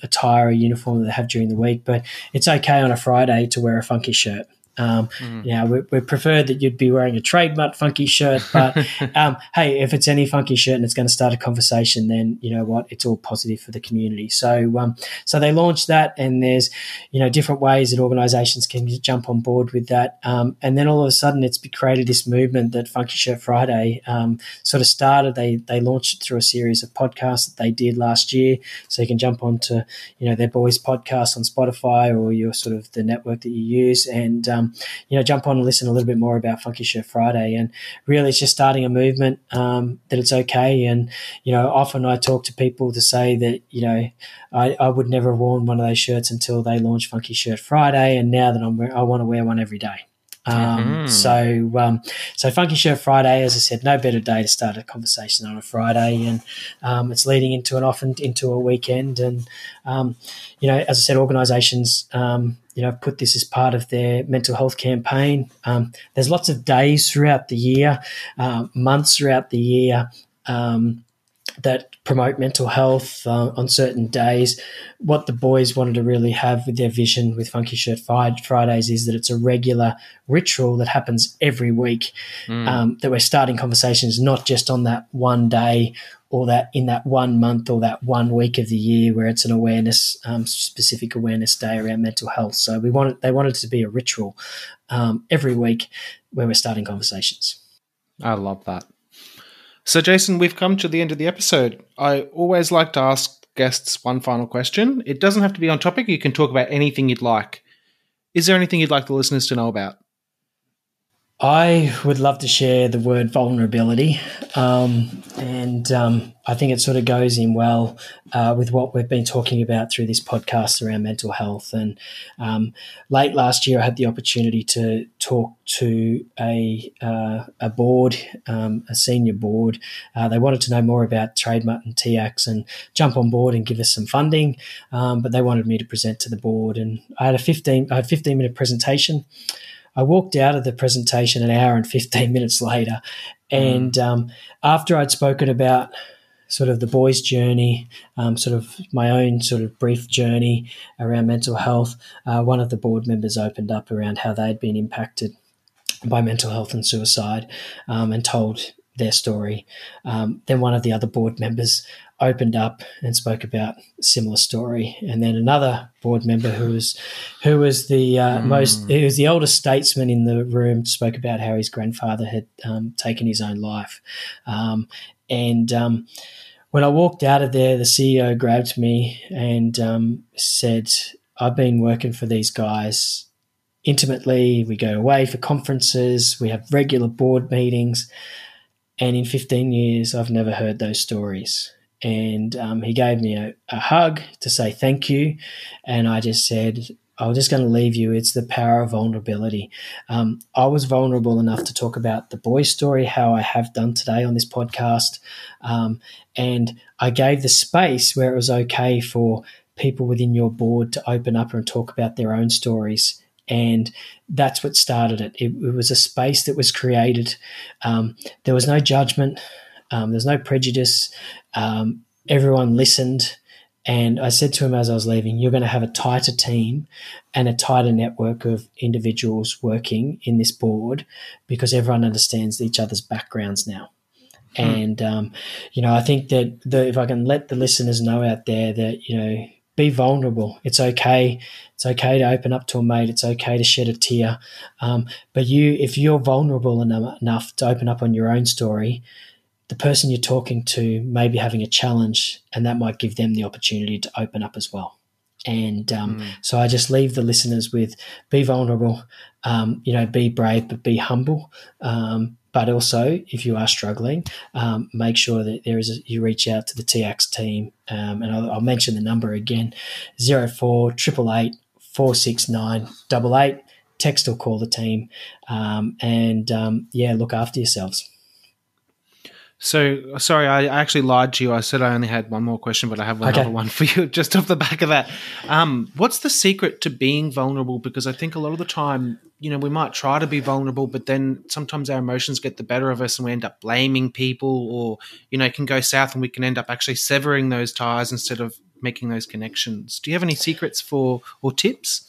attire or uniform that they have during the week, but it's okay on a Friday to wear a funky shirt. Um, mm. You know, we, we prefer that you'd be wearing a TradeMutt funky shirt, but um, hey, if it's any funky shirt and it's going to start a conversation, then you know what, it's all positive for the community. So, um, so they launched that, and there's, you know, different ways that organisations can jump on board with that, um, and then all of a sudden, it's created this movement that Funky Shirt Friday um, sort of started. They they launched it through a series of podcasts that they did last year, so you can jump onto, you know, their boys' podcast on Spotify or your sort of the network that you use, and um, you know, jump on and listen a little bit more about Funky Shirt Friday. And really it's just starting a movement um, that it's okay. And, you know, often I talk to people to say that, you know, I, I would never have worn one of those shirts until they launched Funky Shirt Friday. And now that I'm wearing, I want to wear one every day. Um, mm-hmm. So, um, so Funky Shirt Friday, as I said, no better day to start a conversation on a Friday, and um, it's leading into an often into a weekend. And um, you know, as I said, organisations, um, you know, put this as part of their mental health campaign. Um, there's lots of days throughout the year, uh, months throughout the year, um, that promote mental health uh, on certain days. What the boys wanted to really have with their vision with Funky Shirt Fridays is that it's a regular ritual that happens every week, mm. um, that we're starting conversations not just on that one day or that in that one month or that one week of the year where it's an awareness, um, specific awareness day around mental health. So we wanted, they wanted it to be a ritual um, every week where we're starting conversations. I love that. So, Jason, we've come to the end of the episode. I always like to ask guests one final question. It doesn't have to be on topic. You can talk about anything you'd like. Is there anything you'd like the listeners to know about? I would love to share the word vulnerability, um, and um, I think it sort of goes in well uh, with what we've been talking about through this podcast around mental health. And um, late last year, I had the opportunity to talk to a uh, a board, um, a senior board. Uh, they wanted to know more about TradeMutt and T I A C S and jump on board and give us some funding, um, but they wanted me to present to the board. And I had a fifteen, I had a fifteen-minute presentation. I walked out of the presentation an hour and fifteen minutes later, and um, after I'd spoken about sort of the boys' journey, um, sort of my own sort of brief journey around mental health, uh, one of the board members opened up around how they'd been impacted by mental health and suicide, um, and told their story. Um, then one of the other board members opened up and spoke about a similar story, and then another board member who was who was the uh, mm. most who was the oldest statesman in the room spoke about how his grandfather had um, taken his own life. Um, and um, when I walked out of there, the C E O grabbed me and um, said, "I've been working for these guys intimately. We go away for conferences. We have regular board meetings. And in fifteen years, I've never heard those stories." And um, he gave me a, a hug to say thank you. And I just said, "I'm just going to leave you. It's the power of vulnerability." Um, I was vulnerable enough to talk about the boy's story, how I have done today on this podcast. Um, and I gave the space where it was okay for people within your board to open up and talk about their own stories. And that's what started it. It, it was a space that was created. Um, there was no judgment. Um, there's no prejudice. Um, everyone listened. And I said to him as I was leaving, "You're going to have a tighter team and a tighter network of individuals working in this board because everyone understands each other's backgrounds now." Hmm. And, um, you know, I think that the, if I can let the listeners know out there that, you know, be vulnerable. It's okay. It's okay to open up to a mate. It's okay to shed a tear. Um, but you, if you're vulnerable enough, enough to open up on your own story, the person you're talking to may be having a challenge, and that might give them the opportunity to open up as well. And um, mm. so I just leave the listeners with: be vulnerable, um, you know, be brave, but be humble. Um, but also, if you are struggling, um, make sure that there is a, you reach out to the T I A C S team. Um, and I'll, I'll mention the number again: zero four triple eight four six nine double eight. Text or call the team, um, and um, yeah, look after yourselves. So, sorry, I actually lied to you. I said I only had one more question, but I have another okay. one for you just off the back of that. Um, what's the secret to being vulnerable? Because I think a lot of the time, you know, we might try to be vulnerable, but then sometimes our emotions get the better of us and we end up blaming people, or, you know, it can go south and we can end up actually severing those ties instead of making those connections. Do you have any secrets for or tips?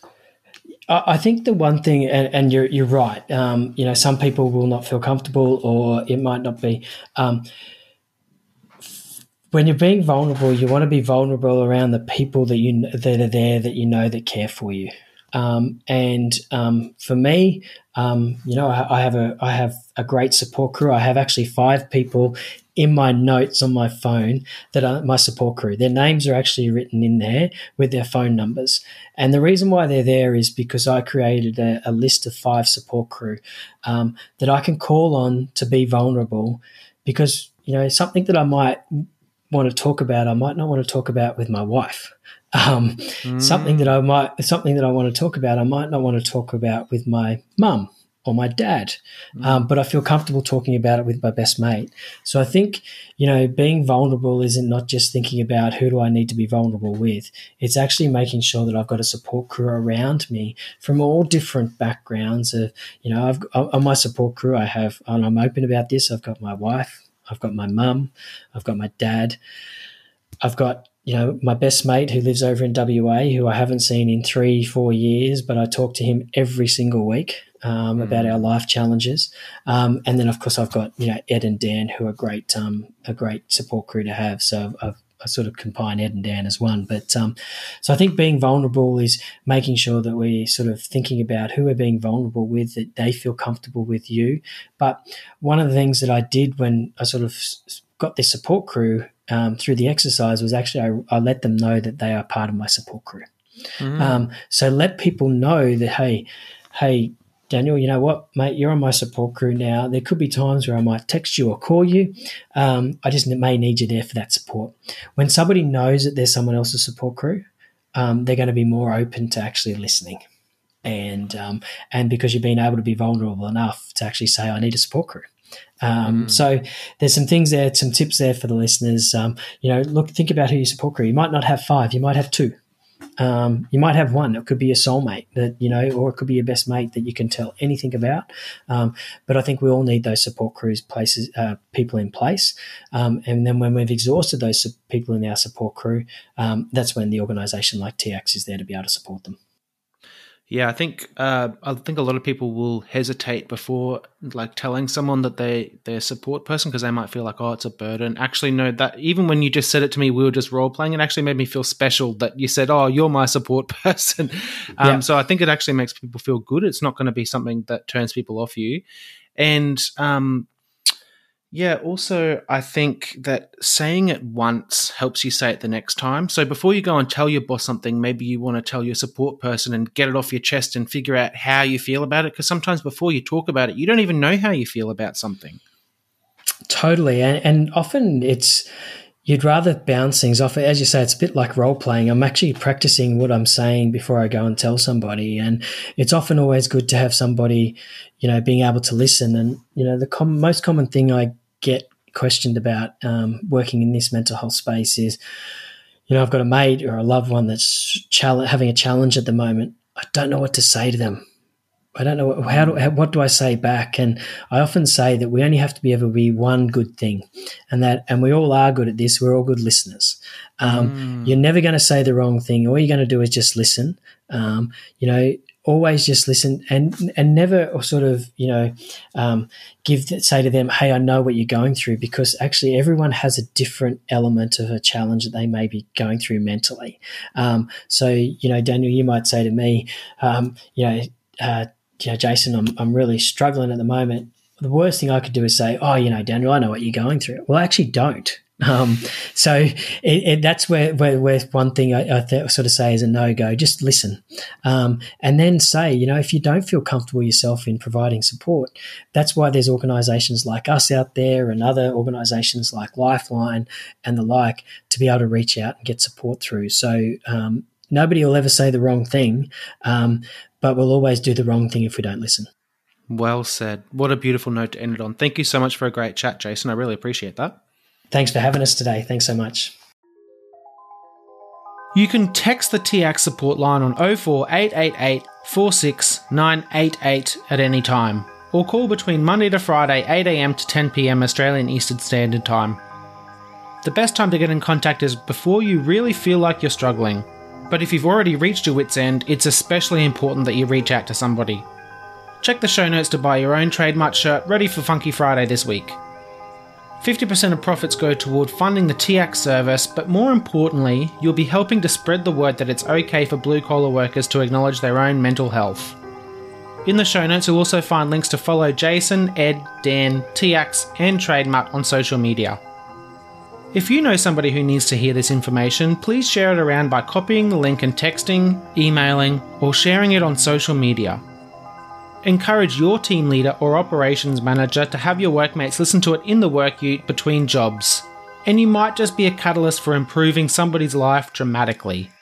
I think the one thing, and, and you're you're right. Um, you know, some people will not feel comfortable, or it might not be. Um, when you're being vulnerable, you want to be vulnerable around the people that you that are there that you know that care for you. Um, and um, for me, um, you know, I, I have a I have a great support crew. I have actually five people in my notes on my phone that are my support crew. Their names are actually written in there with their phone numbers. And the reason why they're there is because I created a, a list of five support crew um, that I can call on to be vulnerable, because, you know, something that I might want to talk about, I might not want to talk about with my wife. Um, mm. Something that I might, something that I want to talk about, I might not want to talk about with my mum or my dad, um, but I feel comfortable talking about it with my best mate. So I think, you know, being vulnerable isn't not just thinking about who do I need to be vulnerable with. It's actually making sure that I've got a support crew around me from all different backgrounds. Of, you know, I've, on my support crew I have, and I'm open about this, I've got my wife, I've got my mum, I've got my dad, I've got, you know, my best mate who lives over in W A, who I haven't seen in three, four years, but I talk to him every single week um, mm. about our life challenges. Um, and then, of course, I've got, you know, Ed and Dan, who are great, um, a great support crew to have. So I've, I sort of combine Ed and Dan as one. But um, so I think being vulnerable is making sure that we're sort of thinking about who we're being vulnerable with, that they feel comfortable with you. But one of the things that I did when I sort of got this support crew Um, through the exercise was actually I, I let them know that they are part of my support crew. Mm. Um, so let people know that, hey, hey, Daniel, you know what, mate, you're on my support crew now. There could be times where I might text you or call you. Um, I just may need you there for that support. When somebody knows that there's someone else's support crew, um, they're going to be more open to actually listening. And um, and because you've been able to be vulnerable enough to actually say, I need a support crew. Um, mm. So there's some things there, some tips there for the listeners. Um, you know, look, think about who you support crew. You might not have five, you might have two. Um, you might have one. It could be a soulmate that, you know, or it could be your best mate that you can tell anything about. Um, but I think we all need those support crews, places, uh, people in place. Um, and then when we've exhausted those su- people in our support crew, um, that's when the organisation like T I A C S is there to be able to support them. Yeah, I think uh, I think a lot of people will hesitate before like telling someone that they they're a support person because they might feel like, oh, it's a burden. Actually, no, that even when you just said it to me, we were just role playing. It actually made me feel special that you said, oh, you're my support person. Um, yeah. So I think it actually makes people feel good. It's not going to be something that turns people off you. And um, yeah, also I think that saying it once helps you say it the next time. So before you go and tell your boss something, maybe you want to tell your support person and get it off your chest and figure out how you feel about it, because sometimes before you talk about it, you don't even know how you feel about something. Totally, and, and often it's you'd rather bounce things off. As you say, it's a bit like role-playing. I'm actually practicing what I'm saying before I go and tell somebody, and it's often always good to have somebody, you know, being able to listen. And, you know, the com- most common thing I get questioned about um, working in this mental health space is, you know, I've got a mate or a loved one that's chal- having a challenge at the moment. I don't know what to say to them. I don't know how, do, how what do I say back? And I often say that we only have to be ever be one good thing, and that and we all are good at this. We're all good listeners. Um, mm. You're never going to say the wrong thing. All you're going to do is just listen. Um, you know, always just listen, and and never sort of you know um, give say to them, hey, I know what you're going through, because actually everyone has a different element of a challenge that they may be going through mentally. Um, so you know, Daniel, you might say to me, um, you know. Uh, you know, Jason, I'm I'm really struggling at the moment. The worst thing I could do is say, oh, you know, Daniel, I know what you're going through. Well, I actually don't. Um, so it, it, that's where, where, where one thing I, I th- sort of say is a no-go, just listen. Um, and then say, you know, if you don't feel comfortable yourself in providing support, that's why there's organisations like us out there and other organisations like Lifeline and the like to be able to reach out and get support through. So um, nobody will ever say the wrong thing. Um But we'll always do the wrong thing if we don't listen. Well said. What a beautiful note to end it on. Thank you so much for a great chat, Jason. I really appreciate that. Thanks for having us today. Thanks so much. You can text the T I A C S support line on oh four eight eight eight, four six nine eight eight at any time, or call between Monday to Friday, eight a.m. to ten p.m. Australian Eastern Standard Time. The best time to get in contact is before you really feel like you're struggling. But if you've already reached your wit's end, it's especially important that you reach out to somebody. Check the show notes to buy your own TradeMutt shirt ready for Funky Friday this week. fifty percent of profits go toward funding the T I A C S service, but more importantly, you'll be helping to spread the word that it's okay for blue-collar workers to acknowledge their own mental health. In the show notes, you'll also find links to follow Jason, Ed, Dan, T I A C S and TradeMutt on social media. If you know somebody who needs to hear this information, please share it around by copying the link and texting, emailing, or sharing it on social media. Encourage your team leader or operations manager to have your workmates listen to it in the work ute between jobs, and you might just be a catalyst for improving somebody's life dramatically.